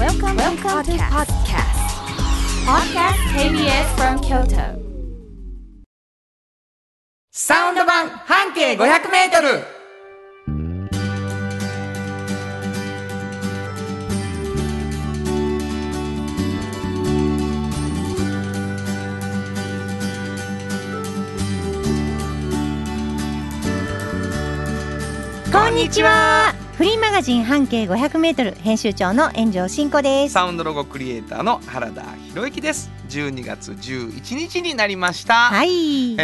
Welcome to podcast. Podcast KBS from Kyoto. サウンド版半径500メートル。こんにちは。フリーマガジン半径500メートル編集長の円城信子です。サウンドロゴクリエイターの原田博之です。12月11日になりました。はい。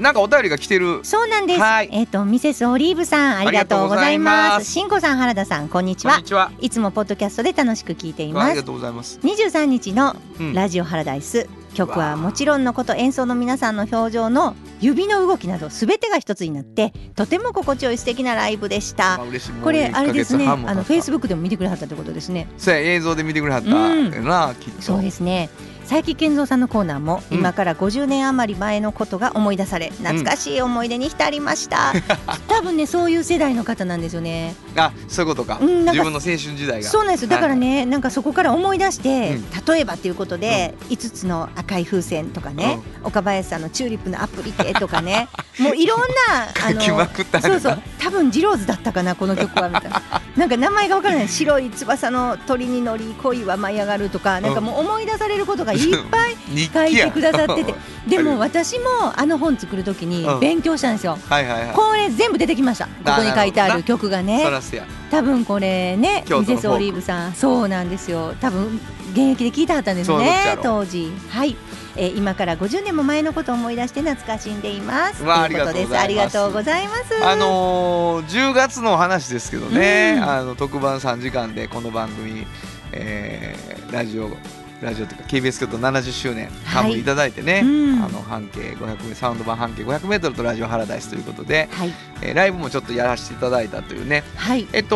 なんかお便りが来てる。そうなんです。はい。ミセスオリーブさんありがとうございます。信子さん、原田さん、こんにちは。こんにちは。いつもポッドキャストで楽しく聞いています。ありがとうございます。23日のラジオパラダイス。曲はもちろんのこと演奏の皆さんの表情の指の動きなど全てが一つになってとても心地よい素敵なライブでした、嬉しい。これあれですね、Facebook でも見てくれはったってことですね。そうや、映像で見てくれはったな、きっと。そうですね。佐伯健三さんのコーナーも今から50年余り前のことが思い出され、懐かしい思い出に浸りました、多分ね、そういう世代の方なんですよね。あ、そういうことか、自分の青春時代が。そうなんですよ、だからね、なんかそこから思い出して、例えばということで、5つの赤い風船とかね、岡林さんのチューリップのアプリケとかねもういろんな書きまくったそうそう、多分ジローズだったかな、この曲はみたいななんか名前が分からない、白い翼の鳥に乗り恋は舞い上がるとか、なんかもう思い出されることがいっぱい書いてくださっててでも私もあの本作る時に勉強したんですよ、これ全部出てきました、ここに書いてある曲がね。多分これね、ミセスオリーブさん、そうなんですよ、多分現役で聴いてはったんですね当時。はい、今から50年も前のことを思い出して懐かしんでいますということです。ありがとうございます。10月の話ですけどね、特番3時間でこの番組、ラジオというか KBS 京都70周年半分いただいてね、半径500サウンド版半径500メートルとラジオパラダイスということで、ライブもちょっとやらせていただいたというね、ポッ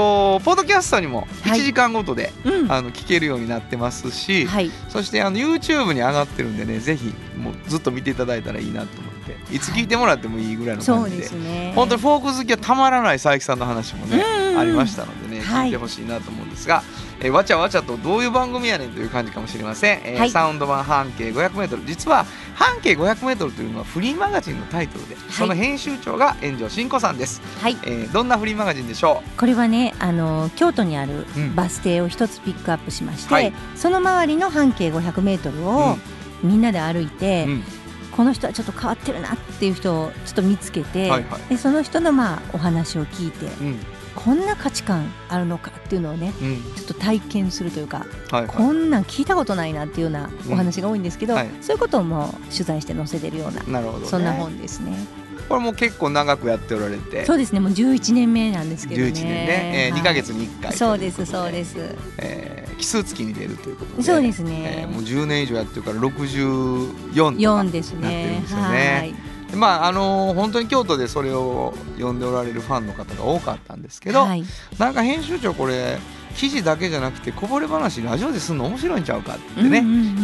ドキャストにも1時間ごとで、聞けるようになってますし、そしてYouTube に上がってるんでね、ぜひもうずっと見ていただいたらいいなと思って、いつ聞いてもらってもいいぐらいの感じで、本当にフォーク好きはたまらない佐伯さんの話もねありましたのでね、聞いてほしいなと思うんですが、わちゃわちゃとどういう番組やねんという感じかもしれません、サウンド版半径 500m、 実は半径 500m というのはフリーマガジンのタイトルで、その編集長が円城信子さんです、どんなフリーマガジンでしょう。これはね、京都にあるバス停を一つピックアップしまして、その周りの半径 500m をみんなで歩いて、この人はちょっと変わってるなっていう人をちょっと見つけて、でその人のお話を聞いて、こんな価値観あるのかっていうのをね、ちょっと体験するというか、こんなん聞いたことないなっていうようなお話が多いんですけど、そういうことをもう取材して載せてるような、そんな本ですね。これも結構長くやっておられて、そうですね、もう11年目なんですけどね。11年ね、2ヶ月に1回、そうですそうです、奇数月に出るということで、そうですね、もう10年以上やってるから64とかなってるんですよね。まあ本当に京都でそれを読んでおられるファンの方が多かったんですけど、なんか編集長、これ記事だけじゃなくてこぼれ話ラジオですんの面白いんちゃうかってね、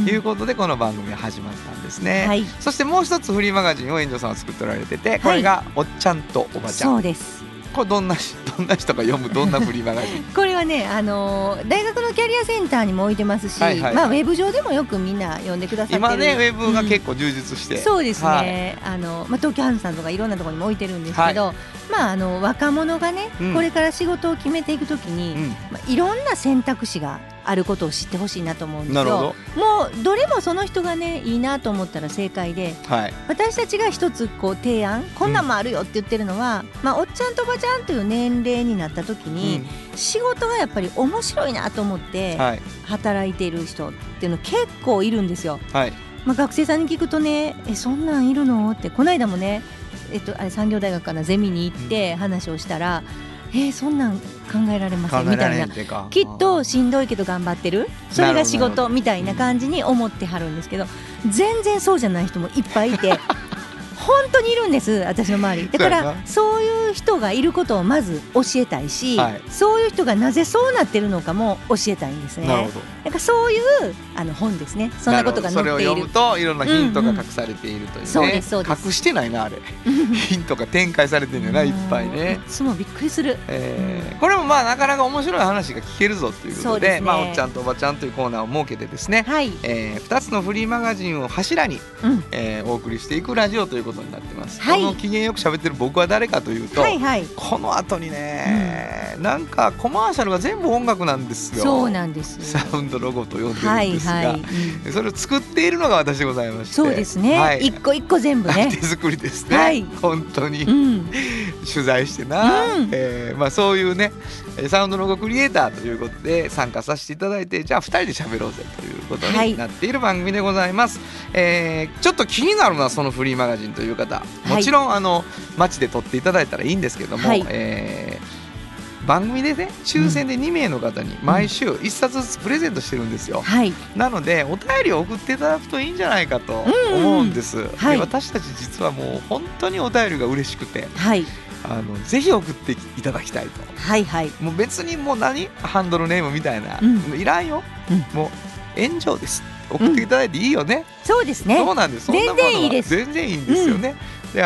いうことでこの番組が始まったんですね、そしてもう一つフリーマガジンを円城さんは作っておられてて、これがおっちゃんとおばちゃん、そうです。これどんな人が読む、どんなフリーマガジンこれはね、大学のキャリアセンターにも置いてますし、ウェブ上でもよくみんな読んでくださってる。今ね、ウェブが結構充実して、そうですね、東京ハンズさんとかいろんなところにも置いてるんですけど、若者がね、これから仕事を決めていくときに、いろんな選択肢があることを知ってほしいなと思うんですよ。もうどれもその人がね、いいなと思ったら正解で、私たちが一つこう提案、こんなんもあるよって言ってるのは、おっちゃんとおばちゃんという年齢になった時に、仕事がやっぱり面白いなと思って働いている人っていうの結構いるんですよ、学生さんに聞くとね、そんなんいるのって、この間もね、あれ産業大学かな、ゼミに行って話をしたら、そんなん考えられませんみたいな、きっとしんどいけど頑張ってる、それが仕事みたいな感じに思ってはるんですけど、全然そうじゃない人もいっぱいいて本当にいるんです、私の周りだから。そういう人がいることをまず教えたいし、はい、そういう人がなぜそうなってるのかも教えたいんですね。なるほど。なんかそういう本ですね。そんなことが載っている、それを読むといろんなヒントが隠されているというね、そうですそうです。隠してないなあれヒントが展開されてるんじゃない、いっぱいね。いつもびっくりする、これもまあなかなか面白い話が聞けるぞということで、まあ、おっちゃんとおばちゃんというコーナーを設けてですね、はい、2つのフリーマガジンを柱に、お送りしていくラジオということになってます、はい、この機嫌よく喋ってる僕は誰かというと、はいはい、この後にね、なんかコマーシャルが全部音楽なんですよ。そうなんですよ。サウンドロゴと呼んでるんですが、それを作っているのが私でございまして。そうですね、はい、一個一個全部ね手作りですね、はい、本当に、取材してな、まあ、そういうねサウンドロゴクリエイターということで参加させていただいて、じゃあ2人で喋ろうぜということになっている番組でございます、ちょっと気になるのはそのフリーマガジンという方、もちろん街で撮っていただいたらいいんですけども、番組でね抽選で2名の方に毎週1冊ずつプレゼントしてるんですよ、なのでお便りを送っていただくといいんじゃないかと思うんです、で私たち実はもう本当にお便りが嬉しくて、ぜひ送っていただきたいと、もう別にもうハンドルネームみたいな、いらんよ、もう炎上です、送っていただいていいよね、そうですね、そうなんです、全然いいです、全然いいんですよね、で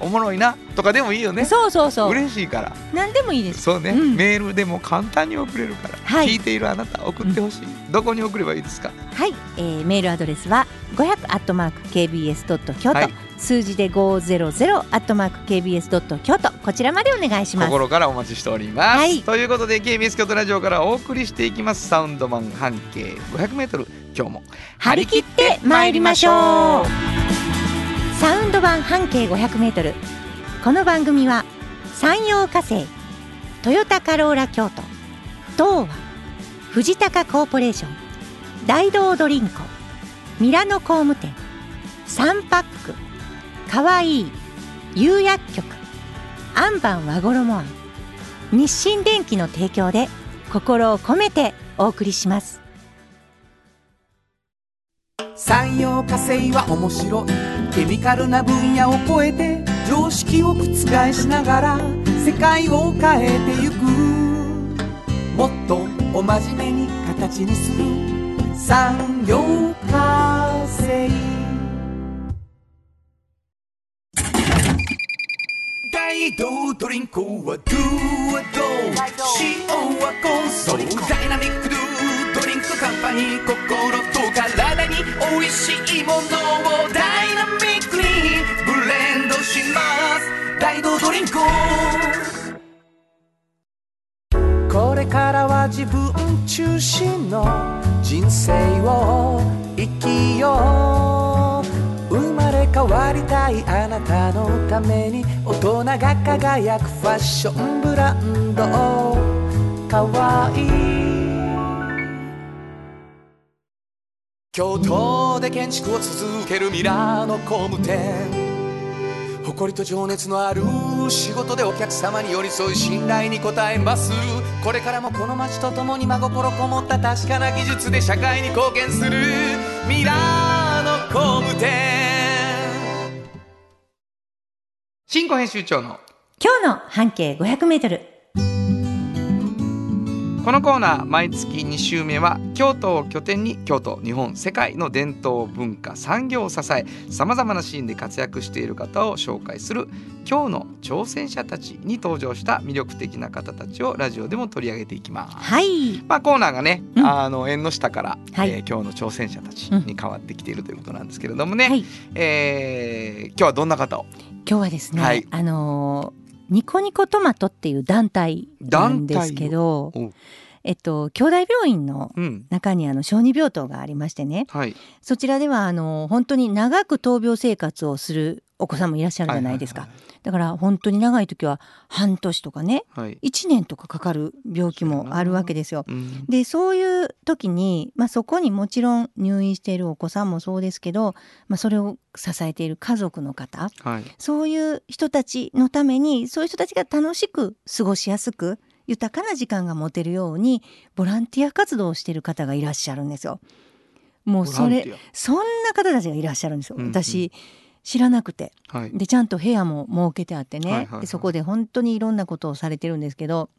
おもろいなとかでもいいよね、そうそうそう、嬉しいから何でもいいです、そうね、メールでも簡単に送れるから、聞いているあなた送ってほしい、どこに送ればいいですか。はい、メールアドレスは500@kbs.kyoto、数字で500@kbs.kyoto、こちらまでお願いします。心からお待ちしております、ということで KBS 京都ラジオからお送りしていきます、サウンドマン半径 500m、 今日も張り切ってまいりましょう。サウンド版半径 500m、 この番組は山陽火星、トヨタカローラ京都、東和、藤高コーポレーション、大道ドリンク、ミラノ工務店、サンパック、かわいい釉薬局、アンバン和衣庵、日清電機の提供で心を込めてお送りします。産業化成は面白い、ケミカルな分野を超えて常識を覆しながら世界を変えてゆく、もっとお真面目に形にする産業化成。ドリンクはドゥはドゥ、塩はコンソリ、ダイナミックドゥドリンクカンパニー、心と体に美味しいものをダイナミックにブレンドします、大道ドリンク。これからは自分中心の人生を生きよう、生まれ変わりたいあなたのために、大人が輝くファッションブランド、かわいい京都で建築を続けるミラノ工務店、誇りと情熱のある仕事でお客様に寄り添い信頼に応えます。これからもこの街とともに真心こもった確かな技術で社会に貢献するミラノ工務店。新語編集長の今日の半径 500m、 このコーナー毎月2週目は京都を拠点に京都、日本、世界の伝統文化産業を支え、さまざまなシーンで活躍している方を紹介する今日の挑戦者たちに登場した魅力的な方たちをラジオでも取り上げていきます、まあ、コーナーがね、縁の下から、今日の挑戦者たちに変わってきているということなんですけれどもね、今日はどんな方を。今日はですね、ニコニコトマトっていう団体なんですけど、京大病院の中に小児病棟がありましてね、そちらでは本当に長く闘病生活をするお子さんもいらっしゃるじゃないですか、だから本当に長い時は半年とかね、1年とかかかる病気もあるわけですよ、でそういう時に、そこにもちろん入院しているお子さんもそうですけど、それを支えている家族の方、そういう人たちのために、そういう人たちが楽しく過ごしやすく豊かな時間が持てるようにボランティア活動をしている方がいらっしゃるんですよ。もうそんな方たちがいらっしゃるんですよ。私知らなくて、はい、でちゃんと部屋も設けてあってね、はいはいはい、でそこで本当にいろんなことをされてるんですけど、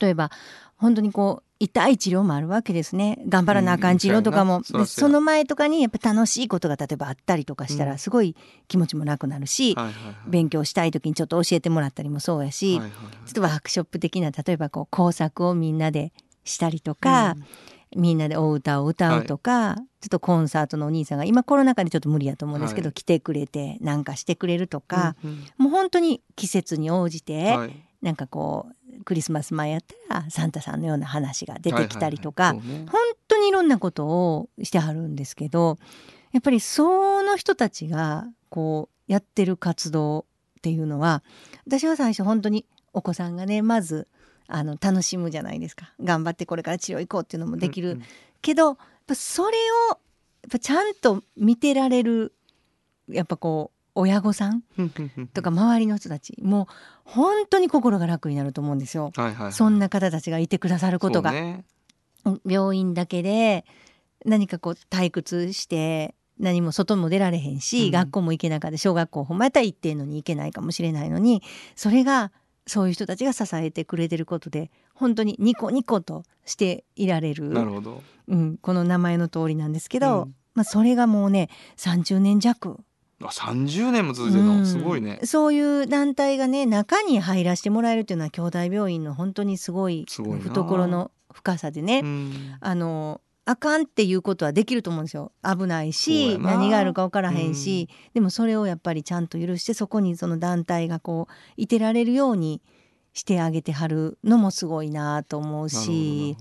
例えば本当にこう痛い治療もあるわけですね。頑張らなあかん治療とかも、でその前とかにやっぱ楽しいことが例えばあったりとかしたらすごい気持ちもなくなるし、はいはいはい、勉強したい時にちょっと教えてもらったりもそうやし、はいはいはい、ちょっとワークショップ的な例えばこう工作をみんなでしたりとか、みんなでお歌を歌うとか、はい、ちょっとコンサートのお兄さんが今コロナ禍でちょっと無理やと思うんですけど、はい、来てくれてなんかしてくれるとか、うんうん、もう本当に季節に応じて、はい、なんかこうクリスマス前やったらサンタさんのような話が出てきたりとか、はいはいはい、本当にいろんなことをしてはるんですけど、やっぱりその人たちがこうやってる活動っていうのは、私は最初本当にお子さんがね、まず楽しむじゃないですか。頑張ってこれから治療行こうっていうのもできる、うんうん、けどやっぱそれをやっぱちゃんと見てられるやっぱこう親御さんとか周りの人たちもう本当に心が楽になると思うんですよ、はいはいはい、そんな方たちがいてくださることが、ね、病院だけで何かこう退屈して何も外も出られへんし、うん、学校も行けなかった、小学校ほんまやったら行ってんのに行けないかもしれないのに、それがそういう人たちが支えてくれてることで本当にニコニコとしていられる。なるほど、うん、この名前の通りなんですけど、うんまあ、それがもうね30年弱30年も続いてるの、うん、すごいね。そういう団体がね中に入らせてもらえるというのは兄弟病院の本当にすごい懐の深さでね、うん、あかんっていうことはできると思うんですよ。危ないし何があるか分からへんし、うん、でもそれをやっぱりちゃんと許してそこにその団体がこういてられるようにしてあげてはるのもすごいなと思うし、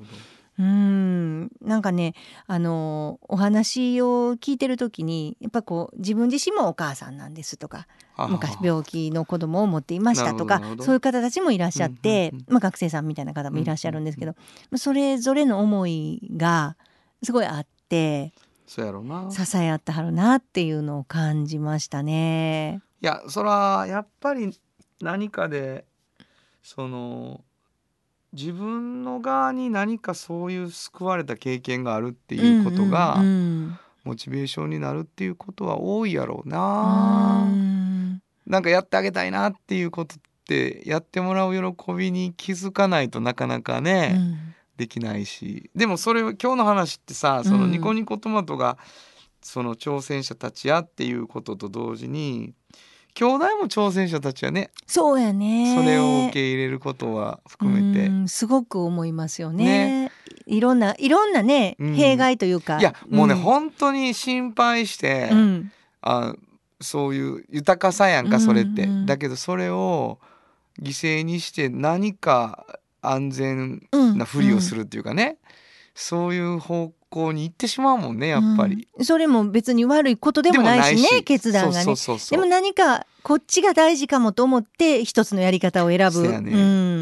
なんかねお話を聞いてる時にやっぱこう自分自身もお母さんなんですとか昔病気の子供を持っていましたとかそういう方たちもいらっしゃって、うんうんうんまあ、学生さんみたいな方もいらっしゃるんですけど、うんうん、それぞれの思いがすごいあってそうやろな支え合ってはるなっていうのを感じましたね。いやそらやっぱり何かでその自分の側に何かそういう救われた経験があるっていうことがモチベーションになるっていうことは多いやろうな、うんうん、なんかやってあげたいなっていうことってやってもらう喜びに気づかないとなかなかね、うん、できないし、でもそれ今日の話ってさそのニコニコトマトがその挑戦者たちやっていうことと同時に兄弟も挑戦者たちはねそうやねそれを受け入れることは含めてうんすごく思いますよ ねいろんなね、うん、弊害というかいやもうね、うん、本当に心配して、うん、そういう豊かさやんかそれって、うんうん、だけどそれを犠牲にして何か安全なふりをするっていうかね、うんうん、そういう方向に行ってしまうもんねやっぱり、うん、それも別に悪いことでもないしね決断がねでも何かこっちが大事かもと思って一つのやり方を選ぶ、ねう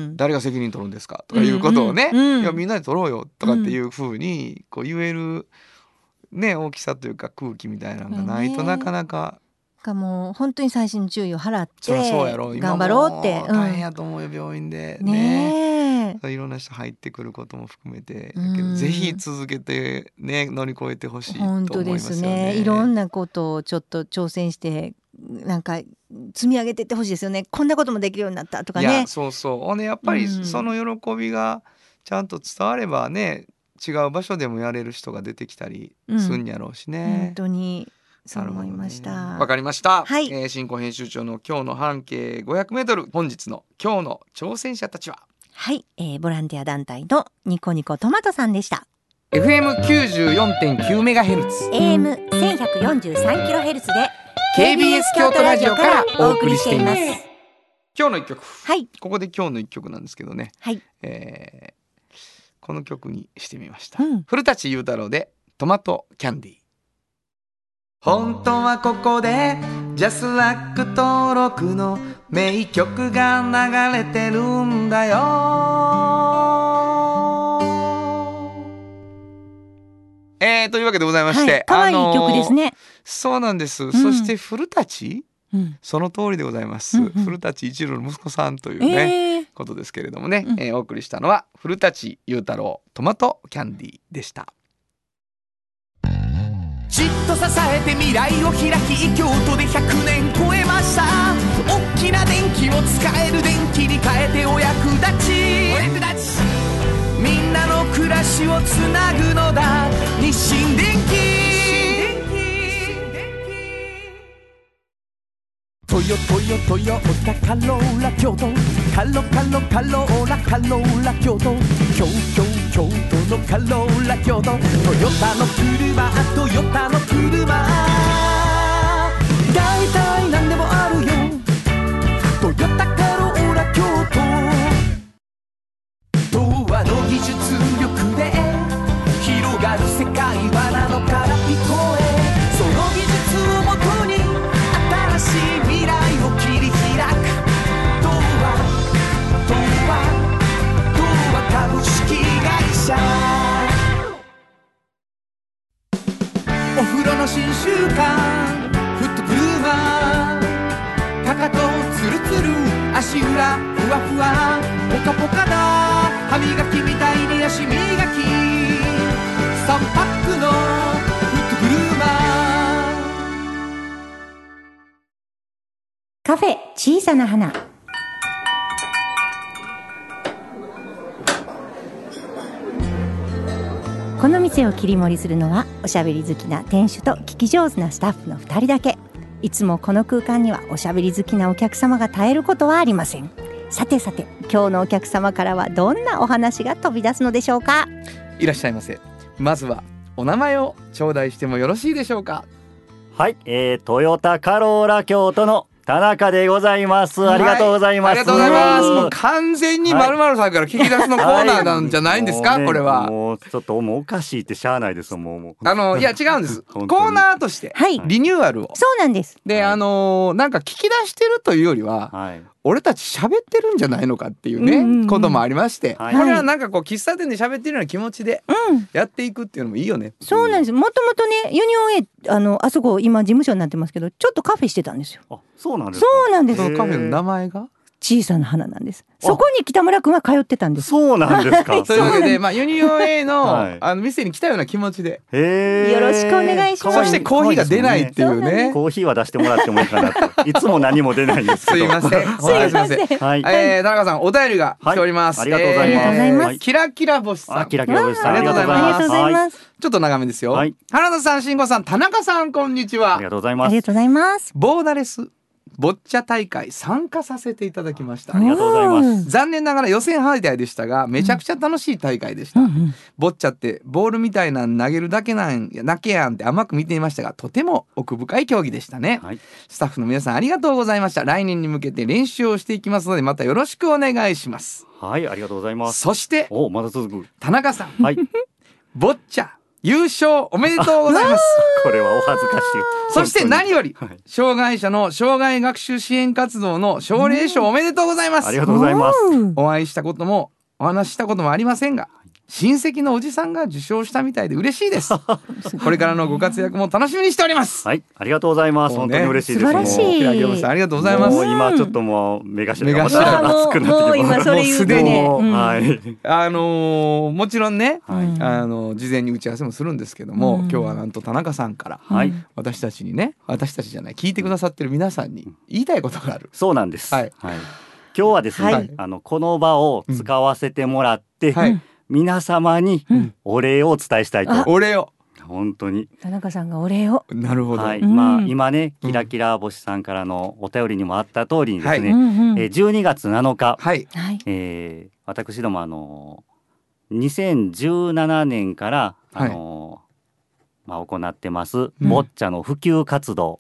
ん、誰が責任取るんですかとかいうことをね、うんうん、いやみんなで取ろうよとかっていう風にこう言える、ね、大きさというか空気みたいなのがないとなかなか、うんね、もう本当に細心の注意を払ってそりゃそうやろ頑張ろうって大変やと思うよ、うん、病院でねいろんな人入ってくることも含めてだけどぜひ続けて、ね、乗り越えてほしいと思いますよね。本当ですねいろんなことをちょっと挑戦してなんか積み上げていってほしいですよね。こんなこともできるようになったとかねいやそうそう、ね、やっぱりその喜びがちゃんと伝わればね、うん、違う場所でもやれる人が出てきたりするんやろうしね、うん、本当にそう思いました。わかりました、はい進行編集長の今日の半径 500m 本日の今日の挑戦者たちははい、ボランティア団体のニコニコトマトさんでした。FM94.9 メガヘルツ、AM1143 キロヘルツで KBS 京都ラジオからお送りしています。今日の一曲、はい、ここで今日の一曲なんですけどね、はいこの曲にしてみました。うん、古舘雄太郎でトマトキャンディー。本当はここでジャスラック登録の名曲が流れてるんだよ。というわけでございまして、可愛い曲ですね。そうなんです。うん、そして古舘、うん、その通りでございます。うんうん、古舘一郎の息子さんというね、ことですけれどもね、うんお送りしたのは古舘雄太郎トマトキャンディーでした。と支えて未来を開き、京都で100年超えました。大きな電気を使える電気に変えてお役立ち、みんなの暮らしをつなぐのだ、日清電気。トヨタカローラ京都、カローラカローラ京都、京都のカローラ京都、トヨタの車、だいたいなんでもあるよ、トヨタカローラ京都。童話の技術力で広がる世界はなのから聞こえ、その技術をもとに新しい未来を切り開く、東亜株式会社。お風呂の新習慣フットブルーマー、かかとツルツル、足裏ふわふわ、ポカポカだ、歯磨きみたいに足磨き、3パックのフットブルーマー。カフェ小さな花。この店を切り盛りするのはおしゃべり好きな店主と聞き上手なスタッフの2人だけ。いつもこの空間にはおしゃべり好きなお客様が絶えることはありません。さてさて、今日のお客様からはどんなお話が飛び出すのでしょうか。いらっしゃいませ。まずはお名前を頂戴してもよろしいでしょうか。はい、トヨタカローラ京都の田中でございます、はい、ありがとうございます。もう完全に〇〇さんから聞き出すのコーナーなんじゃないんですか、はい、これはもうちょっともうおかしいってしゃあないです。もういや違うんです。コーナーとしてリニューアルを、はい、そうなんです。で、なんか聞き出してるというよりは、はい、俺たち喋ってるんじゃないのかっていうね、こともありまして、はい、これはなんかこう喫茶店で喋ってるような気持ちでやっていくっていうのもいいよね、そうなんです。もともとね、ユニオン A あそこ今事務所になってますけど、ちょっとカフェしてたんですよ。あ、そうなんですか。そうなんです。カフェの名前が小さな花なんです。そこに北村くんは通ってたんです。そうなんですか。というわけで、ユニオン A の店に来たような気持ちで、よろしくお願いします。そしてコーヒーが出ないっていうね。コーヒーは出してもらってもいいかなと。いつも何も出ないんですけど。すいません。はい。田中さん、お便りが来ております。ありがとうございます。キラキラ星さん。ありがとうございます。ちょっと長めですよ。原田さん、慎吾さん、田中さん、こんにちは。ありがとうございます。ありがとうございます。ボーダレスボッチャ大会参加させていただきました。ありがとうございます。残念ながら予選敗退でしたが、めちゃくちゃ楽しい大会でした。ボッチャってボールみたいなの投げるだけなんやなけやんって甘く見ていましたが、とても奥深い競技でしたね、はい、スタッフの皆さんありがとうございました。来年に向けて練習をしていきますので、またよろしくお願いします。はい、ありがとうございます。そしてまだ続く田中さん、はい、ボッチャ優勝おめでとうございます。これはお恥ずかしい。そして何より、障害者の障害学習支援活動の奨励賞おめでとうございます。ありがとうございます。お会いしたこともお話ししたこともありませんが、親戚のおじさんが受賞したみたいで嬉しいです。これからのご活躍も楽しみにしております。はい、ありがとうございます。本当に嬉しいです。素晴らしい。ありがとうございます。もう今ちょっともう目頭が熱くなってきます。もうすでに、もちろんね、事前に打ち合わせもするんですけども、今日はなんと田中さんから私たちにね、私たちじゃない、聞いてくださってる皆さんに言いたいことがある。そうなんです。はい。今日はですね、この場を使わせてもらって。皆様にお礼をお伝えしたいと。お礼を、本当に田中さんがお礼を。なるほど。今ね、キラキラ星さんからのお便りにもあった通りにですね、12月7日、私ども2017年から行ってますボッチャの普及活動、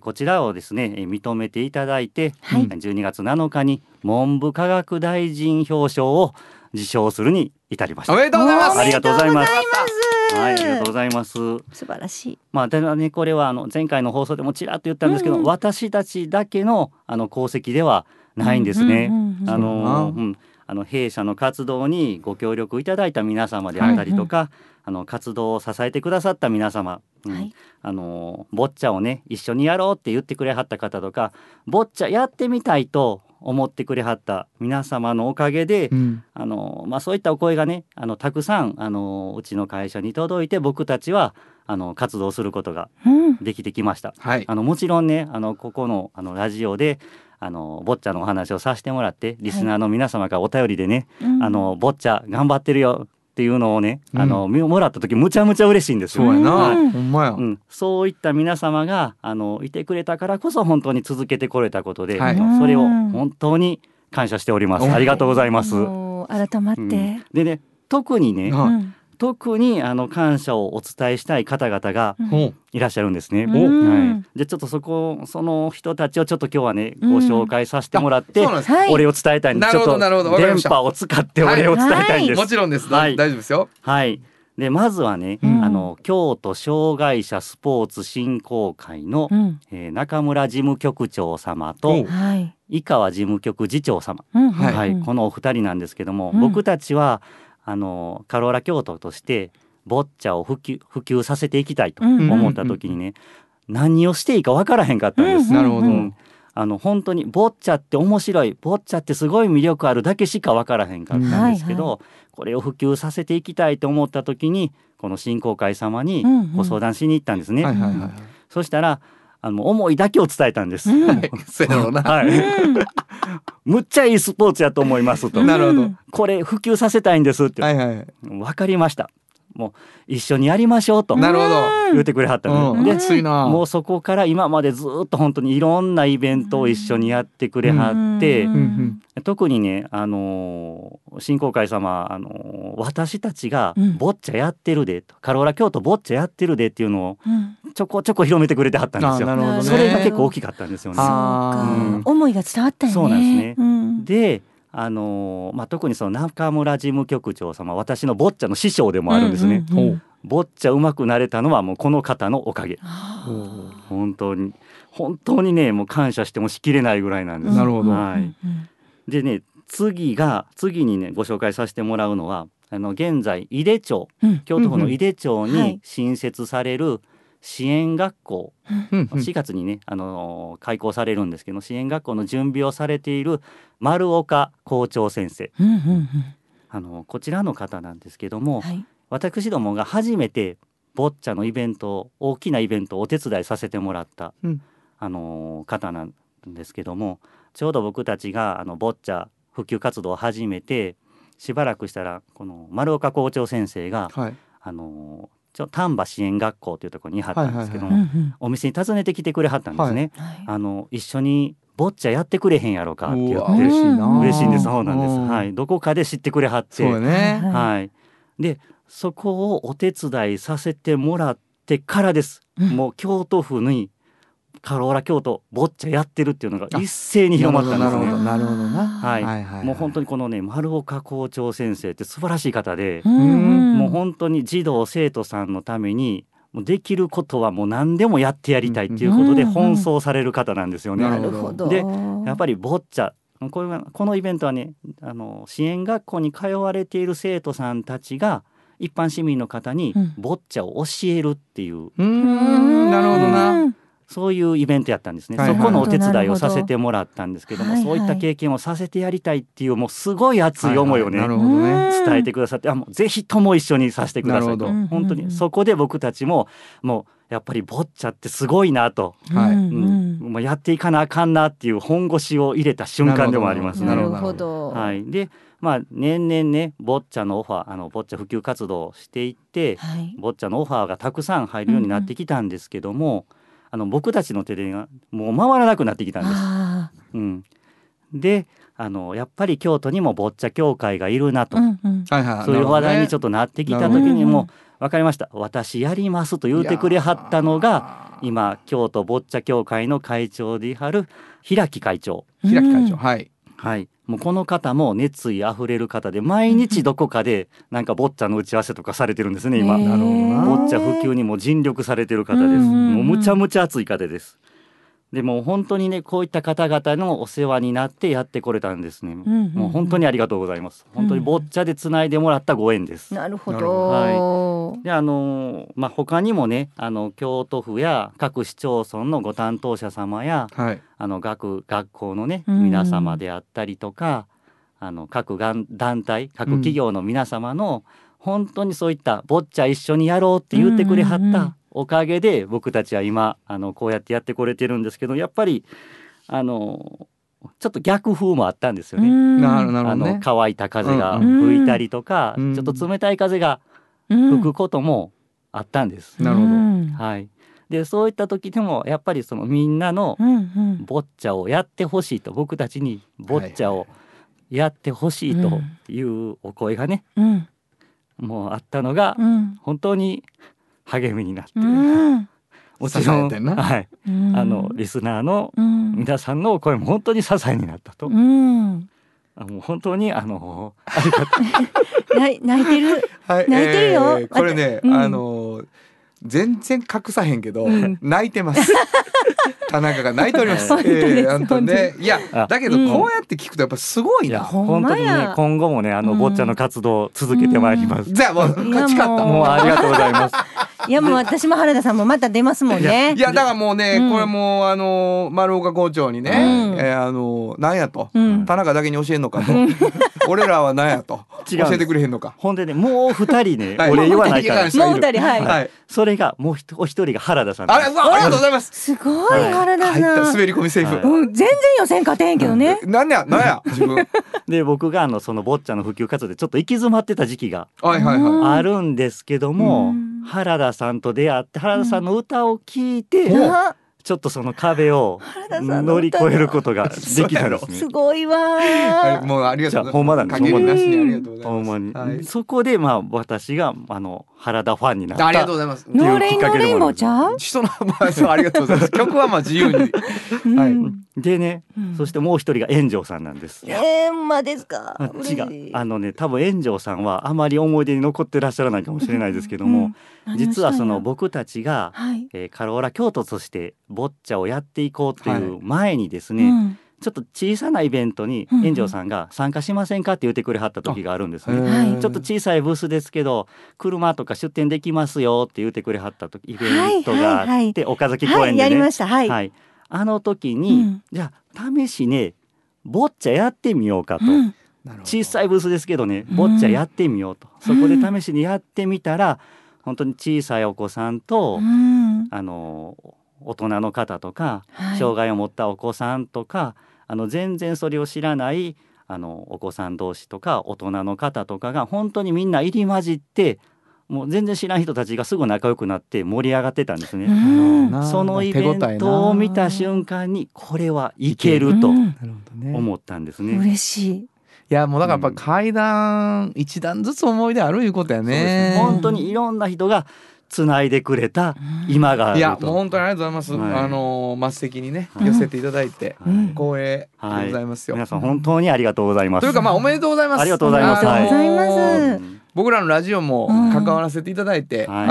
こちらをですね、認めていただいて、12月7日に文部科学大臣表彰を受賞するに至りました。おめでとうございます。ありがとうございます。はい、ありがとうございます。素晴らしい。ただね、これは前回の放送でもちらっと言ったんですけど、私たちだけの功績ではないんですね。弊社の活動にご協力いただいた皆様であったりとか、活動を支えてくださった皆様、ボッチャをね一緒にやろうって言ってくれはった方とか、ボッチャやってみたいと思ってくれはった皆様のおかげで、そういったお声がねたくさんうちの会社に届いて、僕たちは活動することができてきました、はい、もちろんねここのラジオでボッチャのお話をさせてもらって、リスナーの皆様からお便りでね、ボッチャ頑張ってるよっていうのをね、もらった時むちゃむちゃ嬉しいんですよ。そうやな、ほんまや、そういった皆様がいてくれたからこそ本当に続けてこれたことで、はい、それを本当に感謝しております。ありがとうございます。改まって、でね、特に感謝をお伝えしたい方々がいらっしゃるんですね、でちょっとその人たちをちょっと今日はねご紹介させてもらって、お礼を伝えたいんです。ちょっと電波を使ってお礼を伝えたいんです、もちろんです、大丈夫ですよ。でまずはね、京都障害者スポーツ振興会の、中村事務局長様と、井川事務局次長様、このお二人なんですけども、僕たちはカローラ京都としてボッチャを普及させていきたいと思った時にね、何をしていいか分からへんかったんです。本当にボッチャって面白い、ボッチャってすごい魅力あるだけしか分からへんかったんですけど、これを普及させていきたいと思った時にこの振興会様にご相談しに行ったんですね。そしたら思いだけを伝えたんです。むっちゃいいスポーツやと思いますと。なるほど。これ普及させたいんですって。わかりました。もう一緒にやりましょうと。なるほど。言ってくれはったんで。で、もうそこから今までずっと本当にいろんなイベントを一緒にやってくれはって、特にね振興会様私たちがボッチャやってるでと、カローラ京都ボッチャやってるでっていうのを。ちょこちょこ広めてくれてはったんですよ。それが結構大きかったんですよね。思いが伝わったよね。そうなんですね。で特にその中村事務局長様、私のボッチャの師匠でもあるんですね。ボッチャうまくなれたのはもうこの方のおかげ。本当にねもう感謝してもしきれないぐらいなんです。なるほど。でね次にねご紹介させてもらうのは現在井手町、京都府の井手町に新設される支援学校、4月にね、開校されるんですけど、支援学校の準備をされている丸岡校長先生、こちらの方なんですけども、私どもが初めてボッチャのイベント、大きなイベントをお手伝いさせてもらった、方なんですけども、ちょうど僕たちがボッチャ普及活動を始めてしばらくしたらこの丸岡校長先生が、丹波支援学校というところにいはったんですけども、お店に訪ねてきてくれはったんですね。一緒にボッチャやってくれへんやろかって言って、嬉しいんです。そうなんです、どこかで知ってくれはって、でそこをお手伝いさせてもらってからです。もう京都府にカローラ京都ボッチャやってるっていうのが一斉に広まったんですね。なるほどな。もう本当にこのね丸岡校長先生って素晴らしい方で、もう本当に児童生徒さんのためにできることはもう何でもやってやりたいっていうことで奔走される方なんですよね。でやっぱりボッチャこのイベントはね支援学校に通われている生徒さんたちが一般市民の方にボッチャを教えるっていう、なるほどな、そういうイベントやったんですね。そこのお手伝いをさせてもらったんですけども、そういった経験をさせてやりたいっていうもうすごい熱い思いをね伝えてくださって、もうぜひとも一緒にさせてくださいと。本当にそこで僕たちももうやっぱりボッチャってすごいなと、もうやっていかなあかんなっていう本腰を入れた瞬間でもありますね。で年々ねボッチャのオファーボッチャ普及活動をしていって、ボッチャのオファーがたくさん入るようになってきたんですけども、僕たちの手でもう回らなくなってきたんです。でやっぱり京都にもボッチャ協会がいるなと、そういう話題にちょっとなってきた時にも、分かりました、私やりますと言うてくれはったのが今京都ボッチャ協会の会長である平木会長。もうこの方も熱意あふれる方で、毎日どこかでなんかボッチャの打ち合わせとかされてるんですね今。ボッチャ普及にも尽力されてる方です。もうむちゃむちゃ熱い方です。でもう本当にね、こういった方々のお世話になってやってこれたんですね、うんうんうん、もう本当にありがとうございます。本当にボッチャでつないでもらったご縁です。なるほど、はい、でまあ、他にもね、京都府や各市町村のご担当者様や、はい、学校のね皆様であったりとか、うん、各団体各企業の皆様の、うん、本当にそういったボッチャ一緒にやろうって言ってくれはった、うんうんうん、おかげで僕たちは今こうやってやってこれてるんですけど、やっぱりちょっと逆風もあったんですよね。なるほどね。乾いた風が吹いたりとか、ちょっと冷たい風が吹くこともあったんです。なるほど、はい。でそういった時でもやっぱりそのみんなのボッチャをやってほしいと、僕たちにボッチャをやってほしいというお声がね、もうあったのが本当に励みになって、うん、もちろん、はい、リスナーの皆さんの声も本当に支えになったと、うん、もう本当にありがたい泣いてる、はい、泣いてるよ、これね、うん、全然隠さへんけど、うん、泣いてます田中が泣いております、ね、いやだけどこうやって聞くとやっぱすごいな、うん、本当にね、今後もねボッチャの活動を続けてまいります、うん、じゃあもう勝ち勝った、もうありがとうございます。いやもう私も原田さんもまた出ますもんね。いやだからもうね、うん、これもう丸岡校長にね、うん、なんやと、うん、田中だけに教えんのかと、うん、俺らはなんやと教えてくれへんのか。ほんでね、もう二人ね、はい、俺言わないから、もう二人、はい、はい、それがもうお一人が原田さんです。ありがとうございます。すごい、はい、原田さん入った滑り込みセーフ、はい、全然予選勝てへんけどね、なんやなんや自分で僕がそのボッチャの普及活動でちょっと行き詰まってた時期があるんですけども、うん、原田さんと出会って原田さんの歌を聴いて、うん、ちょっとその壁を乗り越えることができたんですね。すごいわー、もうありがとうございます。ほんまなんです、ほんまに、はい、そこでまあ私が原田ファンになった。ありがとうございます。ノーレインノーレインボーちゃん人の、まあ、そう、ありがとうございます曲はまあ自由に、はい、うん、でね、うん、そしてもう一人が炎上さんなんです。まですか。違う、ね、多分炎上さんはあまり思い出に残ってらっしゃらないかもしれないですけども、うん、実はその僕たちが、はい、カローラ京都としてボッチャをやっていこうという前にですね、はい、うん、ちょっと小さなイベントに炎上さんが参加しませんかって言ってくれはった時があるんですね、はい、ちょっと小さいブースですけど車とか出店できますよって言ってくれはった時、イベントがあって、はいはいはい、岡崎公園でね、はい、やりました、はいはい、あの時に、うん、じゃあ試しねボッチャやってみようかと、うん、小さいブースですけどねボッチャやってみようと、うん、そこで試しにやってみたら本当に小さいお子さんと、うん、大人の方とか、はい、障害を持ったお子さんとか全然それを知らないお子さん同士とか大人の方とかが本当にみんな入り混じって、もう全然知らん人たちがすぐ仲良くなって盛り上がってたんですね、うん、そのイベントを見た瞬間にこれはいけると思ったんですね、うん、嬉しい。いやもうだからやっぱ階段一段ずつ思い出あるいうことや ね、うん、本当にいろんな人がつないでくれた今があると。いやもう本当にありがとうございます、はい、末席にね寄せていただいて、はい、光栄でございますよ、はい、皆さん本当にありがとうございます、というかまあおめでとうございます。ありがとうございます、はい、僕らのラジオも関わらせていただいて、うん、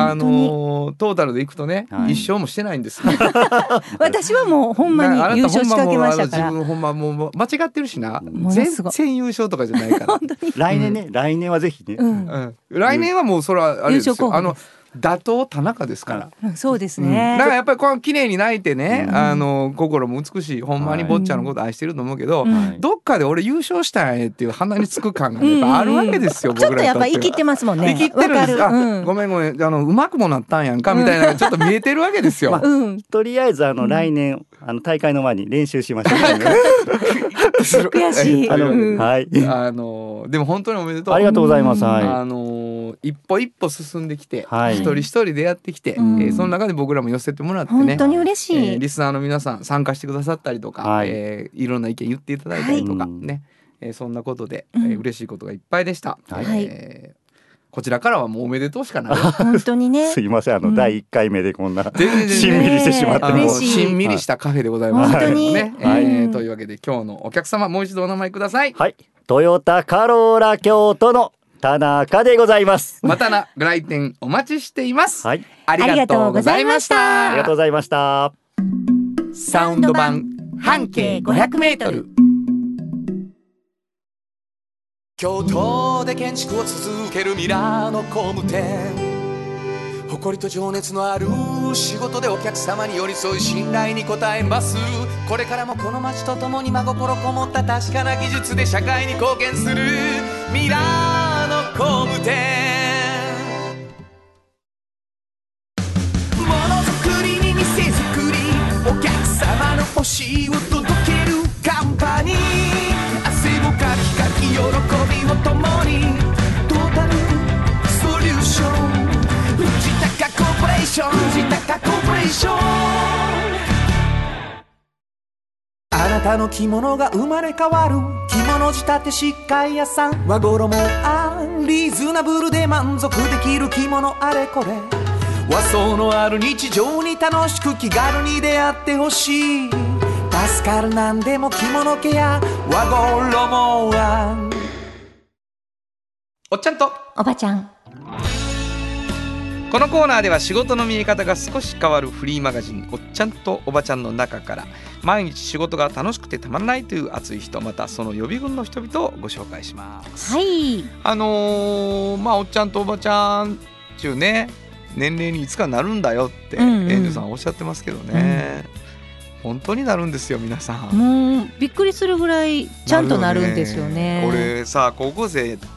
トータルでいくとね、はい、一生もしてないんです、ね、私はもうほんまに優勝仕掛けましたから。自分ほんまもう間違ってるしな、全然優勝とかじゃないから来年ね、うん、来年はぜひね、うんうん、来年はもうそれはあれですよ、打倒田中ですから、うん、そうですね、うん、だからやっぱりこう綺麗に泣いてね、うん、心も美しい、ほんまにボッチャのこと愛してると思うけど、はい、どっかで俺優勝したんやっていう鼻につく感がやっぱあるわけですよ、うんうん、僕らちょっとやっぱり生きてますもんね。生きてるんです、うん、ごめんごめん、うまくもなったんやんかみたいなのがちょっと見えてるわけですよ、うんまあ、とりあえず来年大会の前に練習しましょう、ね、悔しい、うん、はい、でも本当におめでとう、ありがとうございます、はい、一歩一歩進んできて、はい、一人一人でやってきて、うんその中で僕らも寄せてもらってね、本当に嬉しい、リスナーの皆さん参加してくださったりとか、はいいろんな意見言っていただいたりとかね、はいそんなことで、嬉しいことがいっぱいでした、はいこちらからはもうおめでとうしかない本当にねすいません第1回目でこんなしんみりしてしまって、しんみりしたカフェでございます、はい、本当に、ねというわけで今日のお客様もう一度お名前ください、はい、トヨタカローラ京都の田中でございます。またなご来店お待ちしています、はい、ありがとうございました。ありがとうございました。サウンド版半径500メートル。京都で建築を続けるミラーの工務店、誇りと情熱のある仕事でお客様に寄り添い信頼に応えます。これからもこの街とともに真心こもった確かな技術で社会に貢献するミラーの工務店。ものづくりに店づくり、お客様の欲しいを届けるカンパニー、汗をかきかき喜びを共に、トータルソリューションあなたの着物が生まれ変わる着物仕立て疾患屋さん、和衣あんリーズナブルで満足できる着物あれこれ、和装のある日常に楽しく気軽に出会ってほしい。助かるなんでも着物ケア和衣あん。おっちゃんとおばちゃん、このコーナーでは仕事の見え方が少し変わるフリーマガジンおっちゃんとおばちゃんの中から、毎日仕事が楽しくてたまらないという熱い人、またその予備軍の人々をご紹介します。はい、おっちゃんとおばちゃんっていうね、年齢にいつかなるんだよって園長さんおっしゃってますけどね、本当になるんですよ皆さん。もうびっくりするぐらいちゃんとなるんですよね。俺さ高校生と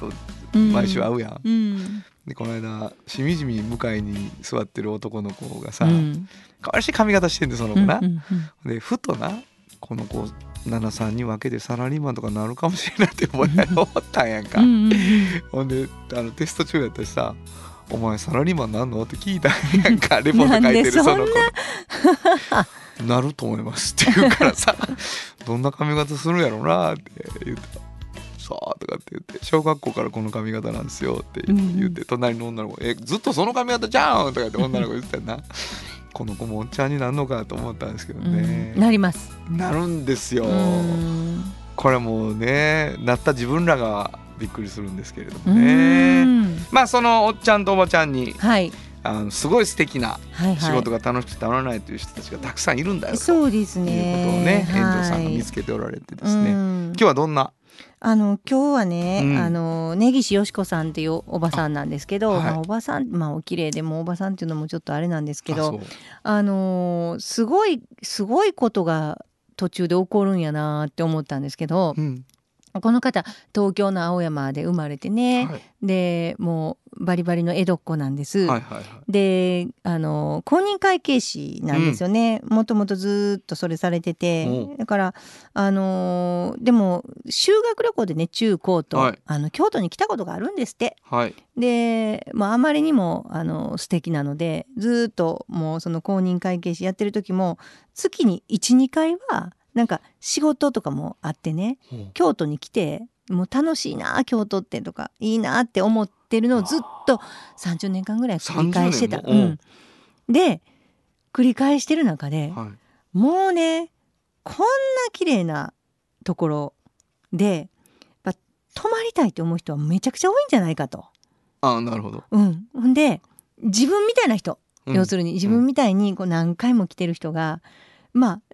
毎週会うやん、でこの間しみじみ向かいに座ってる男の子がさ、可愛らしい髪型してんでその子な、でふとなこの子 7,3 に分けてサラリーマンとかなるかもしれないって思ったんやんか、ほんでテスト中やったしさ、お前サラリーマンなんのって聞いたんやんか、レポート書いてるその子なると思いますって言うからさどんな髪型するやろうなって言ったさあとかって言って、小学校からこの髪型なんですよって言って、隣の女の子ずっとその髪型じゃんとかって女の子言ってたなこの子もおっちゃんになるのかと思ったんですけどね、なります、なるんですよ。これもうね、なった自分らがびっくりするんですけれどもね、まあそのおっちゃんとおばちゃんに、はい、すごい素敵な仕事が楽しくてたまらないという人たちがたくさんいるんだよということをね、遠藤さんが見つけておられてですね、今日はどんな今日はね、根岸よしこさんっていうおばさんなんですけど、おばさん、お綺麗でもおばさんっていうのもちょっとあれなんですけど、すごいことが途中で起こるんやなって思ったんですけど、この方東京の青山で生まれてね、でもうバリバリの江戸っ子なんです、で公認会計士なんですよね、もともとずっとそれされてて、だからでも修学旅行でね中高と、京都に来たことがあるんですって、で、あまりにも素敵なので、ずっともうその公認会計士やってる時も月に 1,2 回はなんか仕事とかもあってね、京都に来てもう楽しいな京都ってとかいいなって思ってるのをずっと30年間ぐらい繰り返してた、で繰り返してる中で、もうねこんな綺麗なところでやっぱ泊まりたいと思う人はめちゃくちゃ多いんじゃないかと。あ、なるほど、で自分みたいな人、要するに自分みたいにこう何回も来てる人が、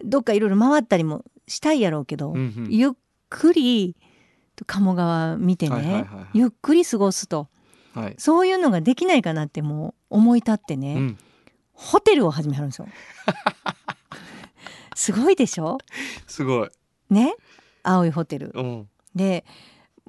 どっかいろいろ回ったりもしたいやろうけど、ゆっくり鴨川見てね、ゆっくり過ごすと、そういうのができないかなってもう思い立ってね、ホテルを始めはるんですよすごいでしょ、すごいね、青いホテルで、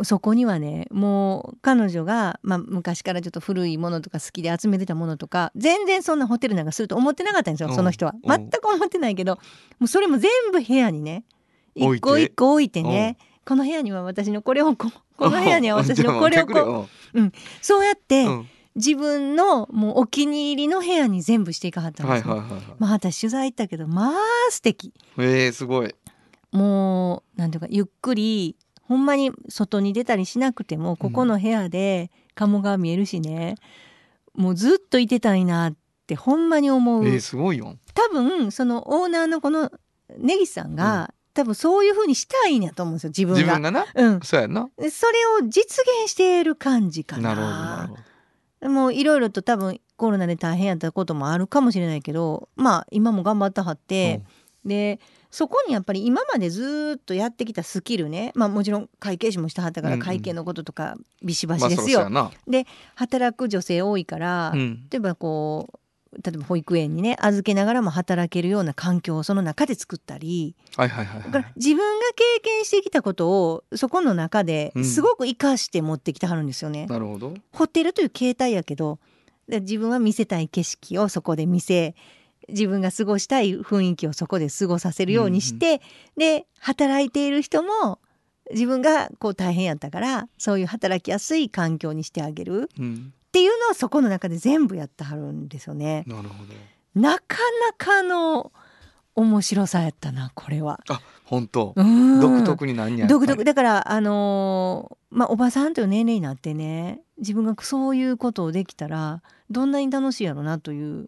そこにはねもう彼女が、昔からちょっと古いものとか好きで集めてたものとか、全然そんなホテルなんかすると思ってなかったんですよその人は、全く思ってないけど、もうそれも全部部屋にね一個一個置いてね、この部屋には私のこれをこの部屋には私のこれをそうやって、自分のもうお気に入りの部屋に全部していかはったんですよ。私取材行ったけど素敵、すごい、もうなんていうかゆっくりほんまに外に出たりしなくてもここの部屋で鴨川見えるしね、もうずっといてたいなってほんまに思う、すごいよ。多分そのオーナーのこの根岸さんが、多分そういう風にしたいんやと思うんですよ自分が。そうやな。それを実現している感じかな。なるほど。もういろいろと多分コロナで大変やったこともあるかもしれないけど、今も頑張ったはって、でそこにやっぱり今までずっとやってきたスキルね、まあ、もちろん会計士もしてはったから会計のこととかビシバシですよ、まあ、で働く女性多いから、うん、例えば保育園にね預けながらも働けるような環境をその中で作ったり、はいはいはいはい、だから自分が経験してきたことをそこの中ですごく生かして持ってきてはるんですよね、うん、なるほど。ホテルという形態やけど自分は見せたい景色をそこで見せ自分が過ごしたい雰囲気をそこで過ごさせるようにして、うんうん、で働いている人も自分がこう大変やったからそういう働きやすい環境にしてあげる、うんっていうのはそこの中で全部やってはるんですよね。なるほど。なかなかの面白さやったなこれは。あ、本当。独特に何や。独特だからまあおばさんという年齢になってね、自分がそういうことをできたらどんなに楽しいやろうなという。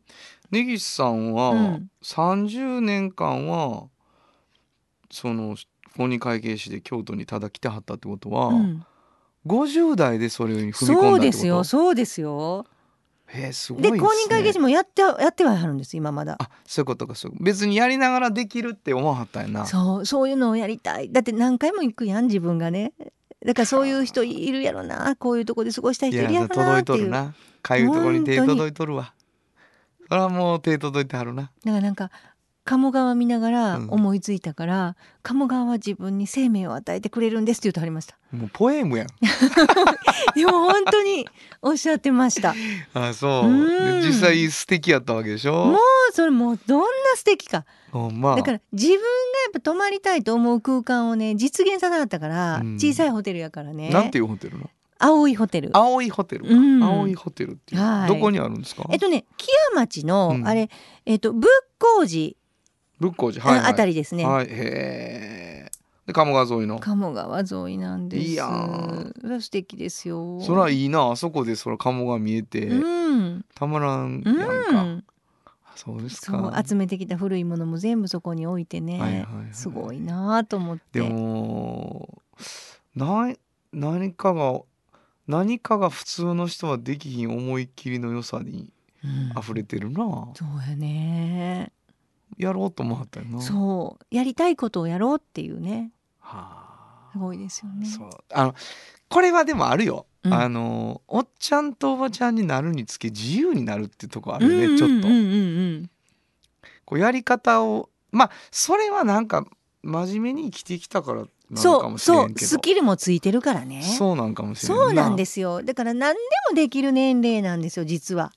根岸さんは、うん、30年間はその公認会計士で京都にただ来てはったってことは。うん50代でそれに踏み込んだってこと。そうですよそうですよ。すごいですね。で公認会計士もやってはやるんです今まだ。あ、そういうことか。そう別にやりながらできるって思わはったんやな。そういうのをやりたい。だって何回も行くやん自分がね。だからそういう人いるやろなこういうとこで過ごしたい人いるやろなっていう。いや届いとるな。かゆいとこに手届いとるわ。それはもう手届いてはるな。だからなんか鴨川見ながら思いついたから、うん、鴨川は自分に生命を与えてくれるんですって言うとありました。もうポエムやんでも本当におっしゃってましたあ、そう、うん、実際素敵やったわけでしょ。もうそれもうどんな素敵か、まあ、だから自分がやっぱ泊まりたいと思う空間をね実現さなかったから、うん、小さいホテルやからね。なんていうホテルの青いホテル。青いホテルか、うん、青いホテルっていう、はい、どこにあるんですか。木屋町の、うん、あれ、仏光寺はいはい、あたりですね、はい、へで鴨川沿いの鴨川沿いなんです。いやー素敵ですよ。そらいいなあそこでそら鴨川見えて、うん、たまらんやんか、うん、そうですか。そう集めてきた古いものも全部そこに置いてね、はいはいはい、すごいなと思って。でも何かが普通の人はできひん思いっきりの良さに溢れてるな、うん、そうやねやろうと思ったよな。そうやりたいことをやろうっていうね、はあ、すごいですよね。そうこれはでもあるよ、うん、おっちゃんとおばちゃんになるにつけ自由になるってとこあるね、うんうんうんうん、ちょっと、うんうん、こうやり方をまあそれはなんか真面目に生きてきたからなのかもしれんけど、そうスキルもついてるからね。そうなんかもしれんな。そうなんですよ。だから何でもできる年齢なんですよ実は。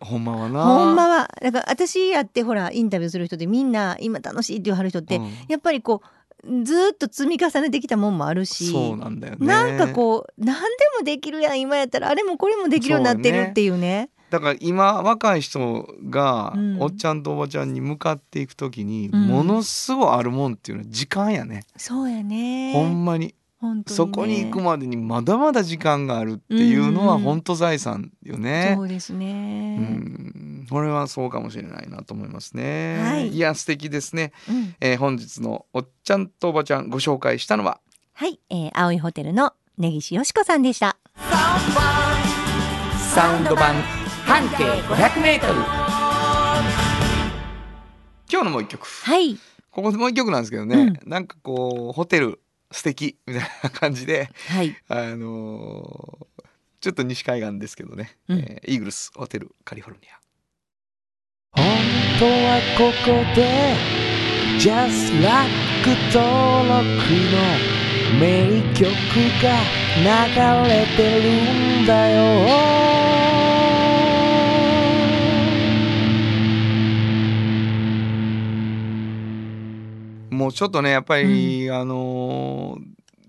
ほんまはな。ほんまはだから私やってほらインタビューする人でみんな今楽しいって言わはる人って、うん、やっぱりこうずっと積み重ねてきたもんもあるし。そうなんだよね。なんかこう何でもできるやん今やったらあれもこれもできるようになってるっていうね。だから今若い人がおっちゃんとおばちゃんに向かっていくときに、うん、ものすごいあるもんっていうのは時間やね。そうやねほんまにね、そこに行くまでにまだまだ時間があるっていうのは本当財産よね、うんうん、そうですね、うん、これはそうかもしれないなと思いますね、はい、いや素敵ですね、うん本日のおっちゃんとおばちゃんご紹介したのははい、青いホテルの根岸よしこさんでした。サウンド版半径 500m 今日のもう一曲、はい、ここもう一曲なんですけどね、うん、なんかこうホテル素敵みたいな感じで、はい、ちょっと西海岸ですけどね、うんイーグルスホテルカリフォルニア。本当はここで Just Rock 登録の名曲が流れてるんだよ。もうちょっとねやっぱり、うん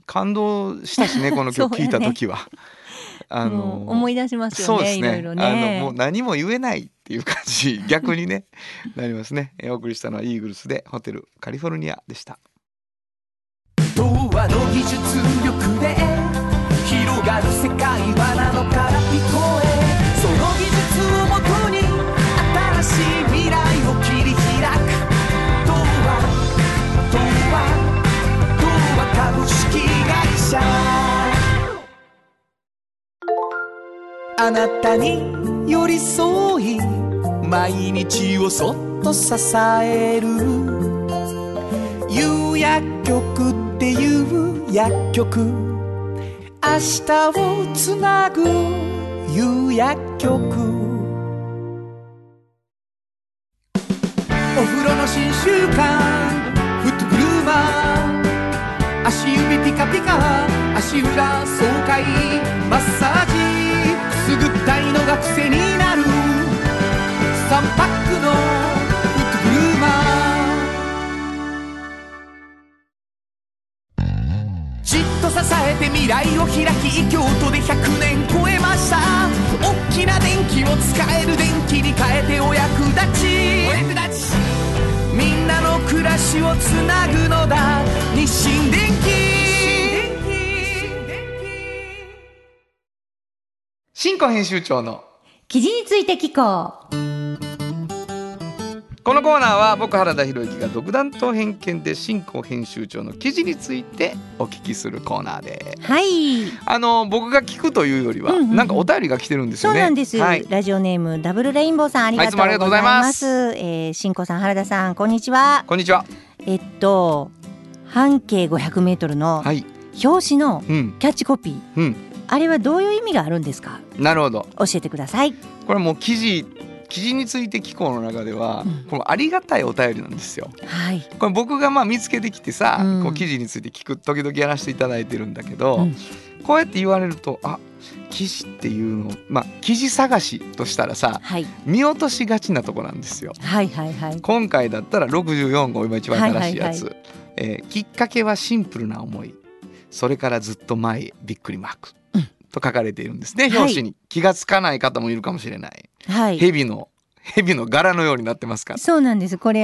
感動したしねこの曲聴いた時はもう思い出しますよ ねいろいろねもう何も言えないっていう感じ逆にねなりますね。お送りしたのはイーグルスでホテルカリフォルニアでした。童話の技術力で広がる世界はなのから聞こえその技術をもとに新しい未来を切り開く株式会社。あなたに寄り添い毎日をそっと支える薬局っていう薬局、明日をつなぐ夕薬局。お風呂の新習慣フットグルーマー、足指ピカピカ足裏爽快、マッサージくすぐったいのが癖になる3パックのフットグルーマー。じっと支えて未来を開き、京都で100年超えました。大きな電気を使える電気に変えてお役立ち、お役立ち、みんなの暮らしをつなぐのだ日清電気。新庫編集長の記事について聞こう。このコーナーは僕原田博之が独断と偏見で新庫編集長の記事についてお聞きするコーナーで、はい、僕が聞くというよりは、なんかお便りが来てるんですよね。そうなんです、はい、ラジオネームダブルレインボーさん、ありがとうございます。新庫さん原田さんこんにちは。こんにちは。半径500メートルの表紙のキャッチコピー、あれはどういう意味があるんですか。なるほど、教えてください。これもう記事について機構の中では、このありがたいお便りなんですよ、はい、これ僕が見つけてきてさ、こう記事について聞く時々やらせていただいてるんだけど、こうやって言われると、あ、記事っていうのを、記事探しとしたらさ、見落としがちなとこなんですよ、今回だったら64号今一番新しいやつ、きっかけはシンプルな思い、それからずっと前へびっくりマークと書かれているんですね、表紙に。気がつかない方もいるかもしれない、蛇の柄のようになってますから。そうなんです。これ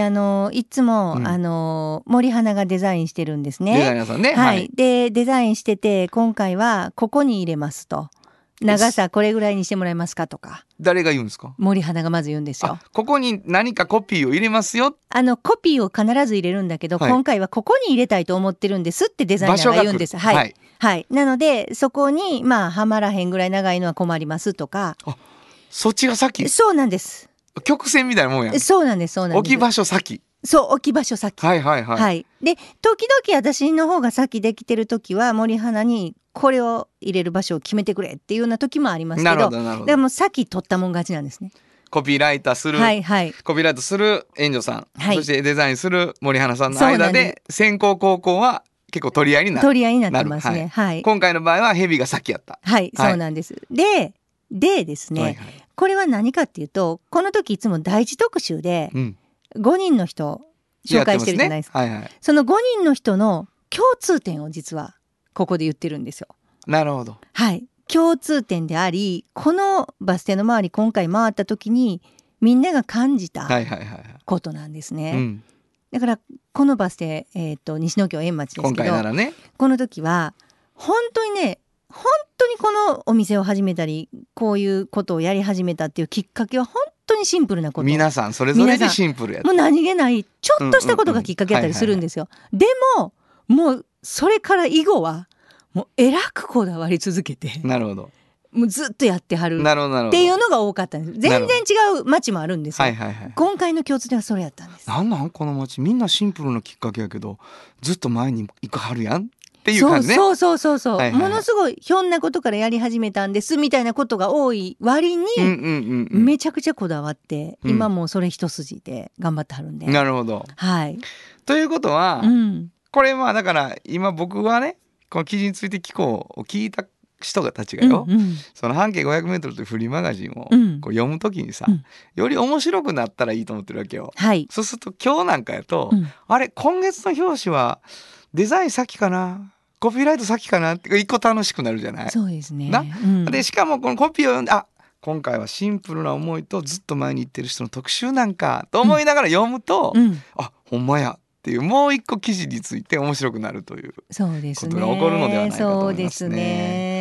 いつも、森花がデザインしてるんですね。デザイナーさんね。でデザインしてて、今回はここに入れますと、長さこれぐらいにしてもらえますかとか。誰が言うんですか。森花がまず言うんですよ。ここに何かコピーを入れますよ。コピーを必ず入れるんだけど、今回はここに入れたいと思ってるんですってデザイナーが言うんです。なのでそこにはまらへんぐらい長いのは困りますとか。あ、そっちが先。そうなんです。曲線みたいなもんやん。そうなんです、そうなんです。置き場所先。そう、置き場所先。で時々私の方が先できてる時は森花にこれを入れる場所を決めてくれっていうような時もありますけど、でも先取ったもん勝ちなんですね。コピーライターする、コピーライターする遠慮さん、そしてデザインする森花さんの間で先行後攻は結構取り合いになる。取り合いになってますね。今回の場合はヘビが先やった。はい、そうなんです。でですね、これは何かっていうと、この時いつも第一特集で5人の人を紹介してるじゃないですか。その5人の人の共通点を実はここで言ってるんですよ。なるほど。はい、共通点であり、このバス停の周り今回回った時にみんなが感じたことなんですね。だからこのバス停、西野京円町ですけど、今回ならね、この時は本当にこのお店を始めたりこういうことをやり始めたっていうきっかけは本当にシンプルなこと。皆さんそれぞれにシンプルやった。もう何気ないちょっとしたことがきっかけだったりするんですよ。でももうそれから以後はもうえらくこだわり続けて。なるほど。もうずっとやってはるっていうのが多かったんです。全然違う町もあるんですよ。今回の共通点はそれやったんです。なんなんこの町、みんなシンプルなきっかけやけどずっと前に行かはるやんっていう感じね。そうそうそうそう、ものすごいひょんなことからやり始めたんですみたいなことが多い割にめちゃくちゃこだわって今もうそれ一筋で頑張ってはるんで。なるほど。ということはこれだから今僕はね、この記事について聞こうを聞いた人たちがよ、その半径500メートルというフリーマガジンをこう読むときにさ、より面白くなったらいいと思ってるわけよ。そうすると今日なんかやと、あれ今月の表紙はデザイン先かな、コピーライト先かなって一個楽しくなるじゃない。そうですね。でしかもこのコピーを読んで、あ、今回はシンプルな思いとずっと前に行ってる人の特集なんかと思いながら読むと、あ、ほんまやっていう、もう一個記事について面白くなるということが起こるのではないかと思いますね。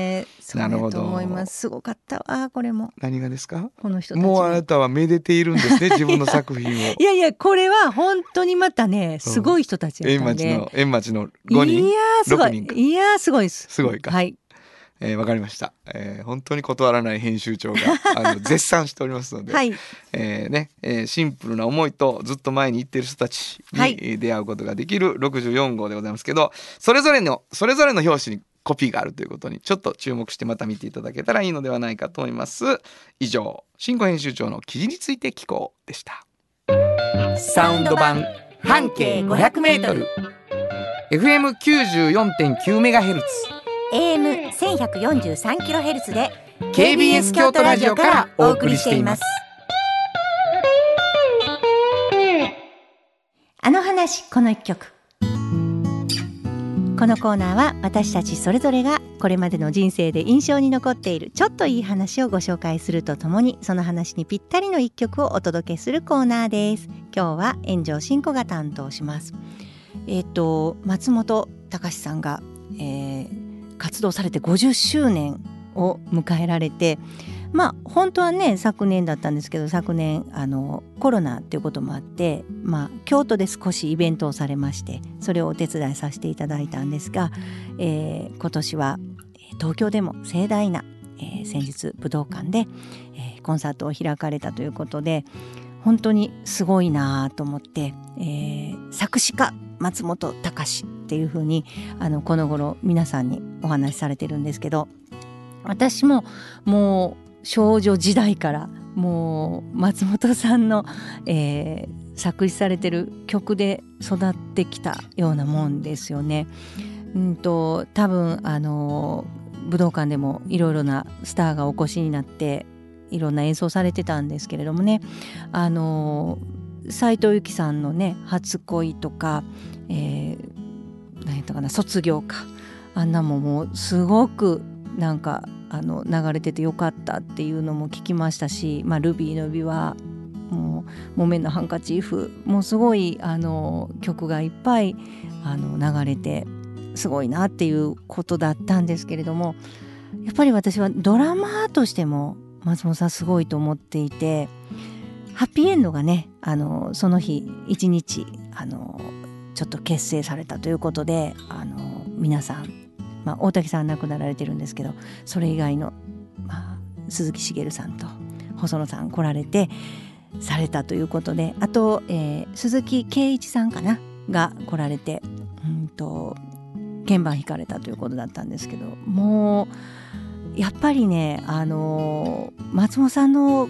なるほど。すごかったわこれも。何がですか。この人たちもうあなたはめでているんですね自分の作品を。いやいや、これは本当にまたねすごい人たちやったんで。円町の5人、いやーすごいです。すごいか。わかりました、本当に断らない編集長が絶賛しておりますので、はい、ね、シンプルな思いとずっと前に行っている人たちに出会うことができる64号でございますけど、それぞれの表紙にコピーがあるということにちょっと注目してまた見ていただけたらいいのではないかと思います。以上、新語編集長の記事について聞こうでした。サウンド版半径 500m、 FM94.9MHz、AM1143kHz で KBS 京都ラジオからお送りしています。あの話この一曲。このコーナーは私たちそれぞれがこれまでの人生で印象に残っているちょっといい話をご紹介するとともに、その話にぴったりの一曲をお届けするコーナーです。今日は円城信子が担当します。松本隆さんが、活動されて50周年を迎えられて、本当はね昨年だったんですけど、昨年コロナっていうこともあって、京都で少しイベントをされまして、それをお手伝いさせていただいたんですが、今年は東京でも盛大な、先日武道館で、コンサートを開かれたということで、本当にすごいなと思って、作詞家松本隆っていう風にこの頃皆さんにお話しされてるんですけど、私ももう少女時代からもう松本さんの、作詞されてる曲で育ってきたようなもんですよね。多分武道館でもいろいろなスターがお越しになっていろんな演奏されてたんですけれどもね、斉藤由貴さんのね初恋とか、何やったかな、卒業か、あんなももうすごくなんか流れててよかったっていうのも聞きましたし、ルビーの指輪、もう木綿のハンカチーフ、もうすごい曲がいっぱい流れてすごいなっていうことだったんですけれども、やっぱり私はドラマーとしても松本さんすごいと思っていて、ハッピーエンドがねその日一日ちょっと結成されたということで、皆さん大滝さん亡くなられてるんですけど、それ以外の、鈴木茂さんと細野さん来られてされたということで、あと、鈴木圭一さんかなが来られて鍵盤弾かれたということだったんですけど、もうやっぱりね松本さんの、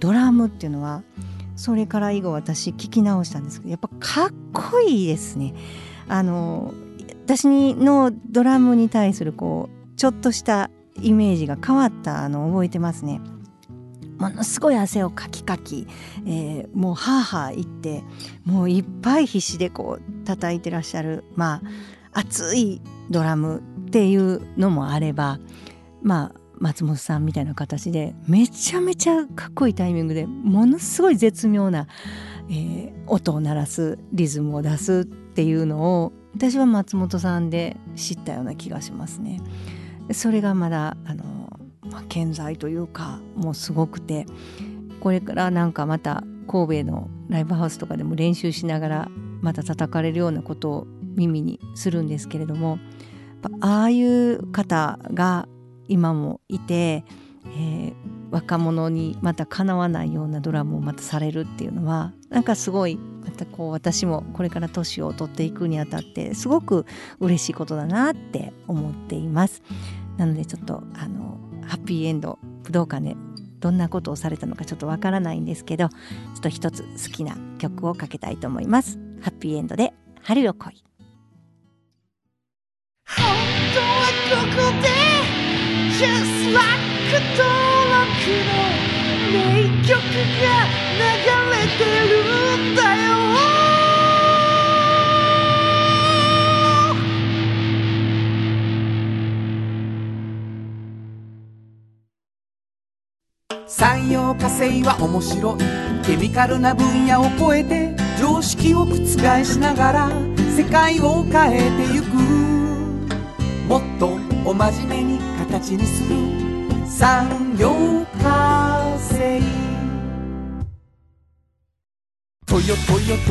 ドラムっていうのはそれから以後私聞き直したんですけど、やっぱかっこいいですね。私のドラムに対するちょっとしたイメージが変わったのを覚えてますね。ものすごい汗をかきかき、もうハーハー言って、もういっぱい必死で叩いてらっしゃる、熱いドラムっていうのもあれば、松本さんみたいな形でめちゃめちゃかっこいいタイミングでものすごい絶妙な、音を鳴らすリズムを出すっていうのを私は松本さんで知ったような気がしますね。それがまだ健在というか、もうすごくて、これからなんかまた神戸のライブハウスとかでも練習しながらまた叩かれるようなことを耳にするんですけれども、ああいう方が今もいて、若者にまたかなわないようなドラムをまたされるっていうのは、なんかすごいまた私もこれから年を取っていくにあたってすごく嬉しいことだなって思っています。なのでちょっとハッピーエンド武道館でどんなことをされたのかちょっとわからないんですけど、ちょっと一つ好きな曲をかけたいと思います。ハッピーエンドで春よ来い。本当はここで Just like 登録の名曲が流れてるんだよ。産業化成は面白い、ケミカルな分野を超えて常識を覆しながら世界を変えてゆく、もっとお真面目に形にする産業化成。ト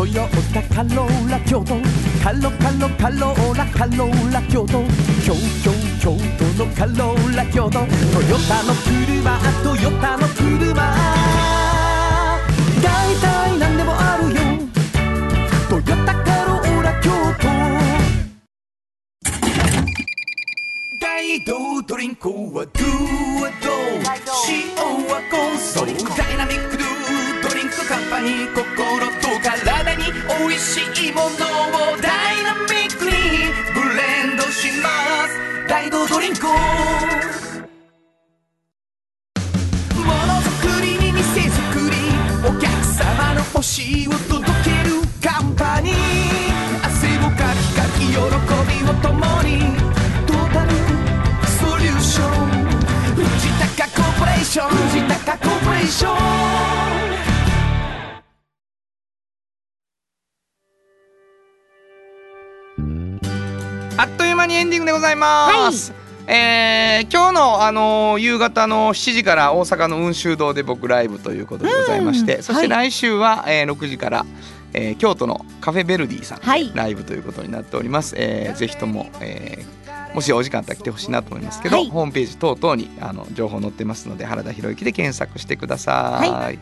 ヨタカローラ京都、カローラ京都、京京都のカローラ京都トヨタの車大体何でもあるよトヨタカローラ京都大道ドリンクはドゥはド塩はコンソーダイナミックドゥドリンクカンパニー心と体においしいものをダイナミックにブレンドします大道ドリンク欲しいを届けるカンパニー汗をかきかき喜びを共にトータルソリューション藤高コーポレーション藤高コーポレーションあっという間にエンディングでございます、はい、今日の、夕方の7時から大阪の雲州堂で僕ライブということでございまして、そして来週は、6時から、京都のカフェベルディさんでライブということになっております、ぜひとも、もしお時間あったら来てほしいなと思いますけど、ホームページ等々に情報載ってますので原田博之で検索してください、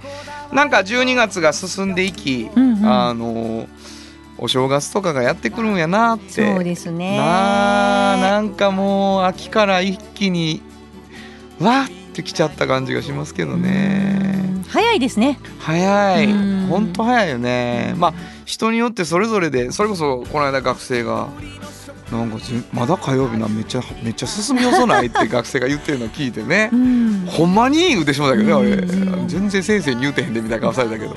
なんか12月が進んでいき、お正月とかがやってくるんやなって。そうですね、なんかもう秋から一気にわーってきちゃった感じがしますけどね。早いですね。早い、ほんと早いよね。まあ人によってそれぞれで、それこそこの間学生がなんかまだ火曜日なめっちゃ進みよそないって学生が言ってるのを聞いてねほんまに言うてしまったけどね、俺全然先生に言うてへんでみたいな顔されたけど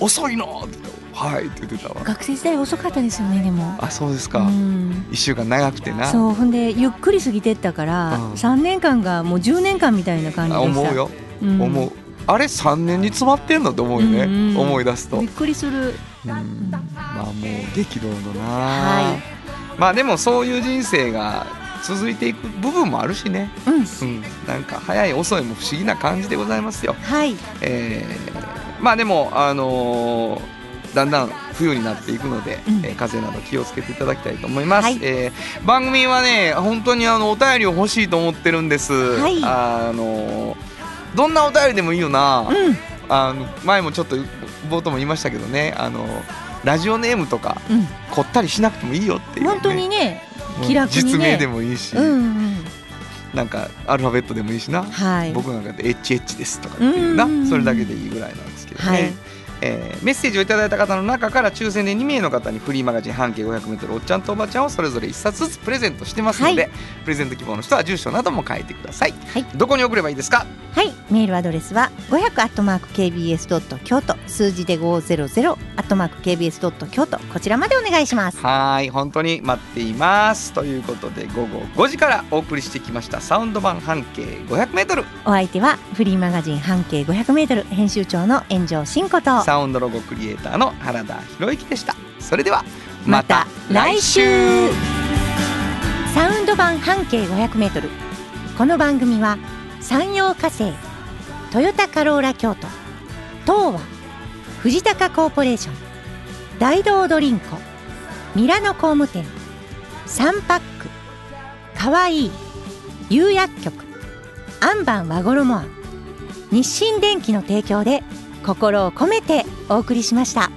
遅いのって言ってはいって言ってたわ。学生時代遅かったですよね。でもあ、そうですか、1週間長くてな。そう、ほんでゆっくり過ぎてったから、3年間がもう10年間みたいな感じでした。思うよ、思う。あれ3年に詰まってんのって思うよね、思い出すとびっくりする、まあもう激動だな、まあでもそういう人生が続いていく部分もあるしね、なんか早い遅いも不思議な感じでございますよ。まあでもだんだん冬になっていくので、風邪など気をつけていただきたいと思います、番組はね本当にお便りを欲しいと思ってるんです、どんなお便りでもいいよな、前もちょっと冒頭も言いましたけどね、ラジオネームとか、凝ったりしなくてもいいよっていう、本当にね気楽にね、実名でもいいし、なんかアルファベットでもいいしな、僕なんかで HH ですとかっていうな、それだけでいいぐらいなんですけどね、メッセージをいただいた方の中から抽選で2名の方にフリーマガジン半径 500m おっちゃんとおばちゃんをそれぞれ1冊ずつプレゼントしてますので、プレゼント希望の人は住所なども書いてください、どこに送ればいいですか。メールアドレスは 500@kbs.kyoto 数字で 500@kbs.kyoto こちらまでお願いします。はい、本当に待っています。ということで午後5時からお送りしてきましたサウンド版半径 500m、 お相手はフリーマガジン半径 500m 編集長の円城信子とサウンドロゴクリエイターの原田博之でした。それではまた来週。サウンド版半径 500m、 この番組は山陽火星、トヨタカローラ京都、東和、藤高コーポレーション、大道ドリンク、ミラノ工務店、サンパック、かわいい釉薬局、アンバン和衣庵、日清電機の提供で心を込めてお送りしました。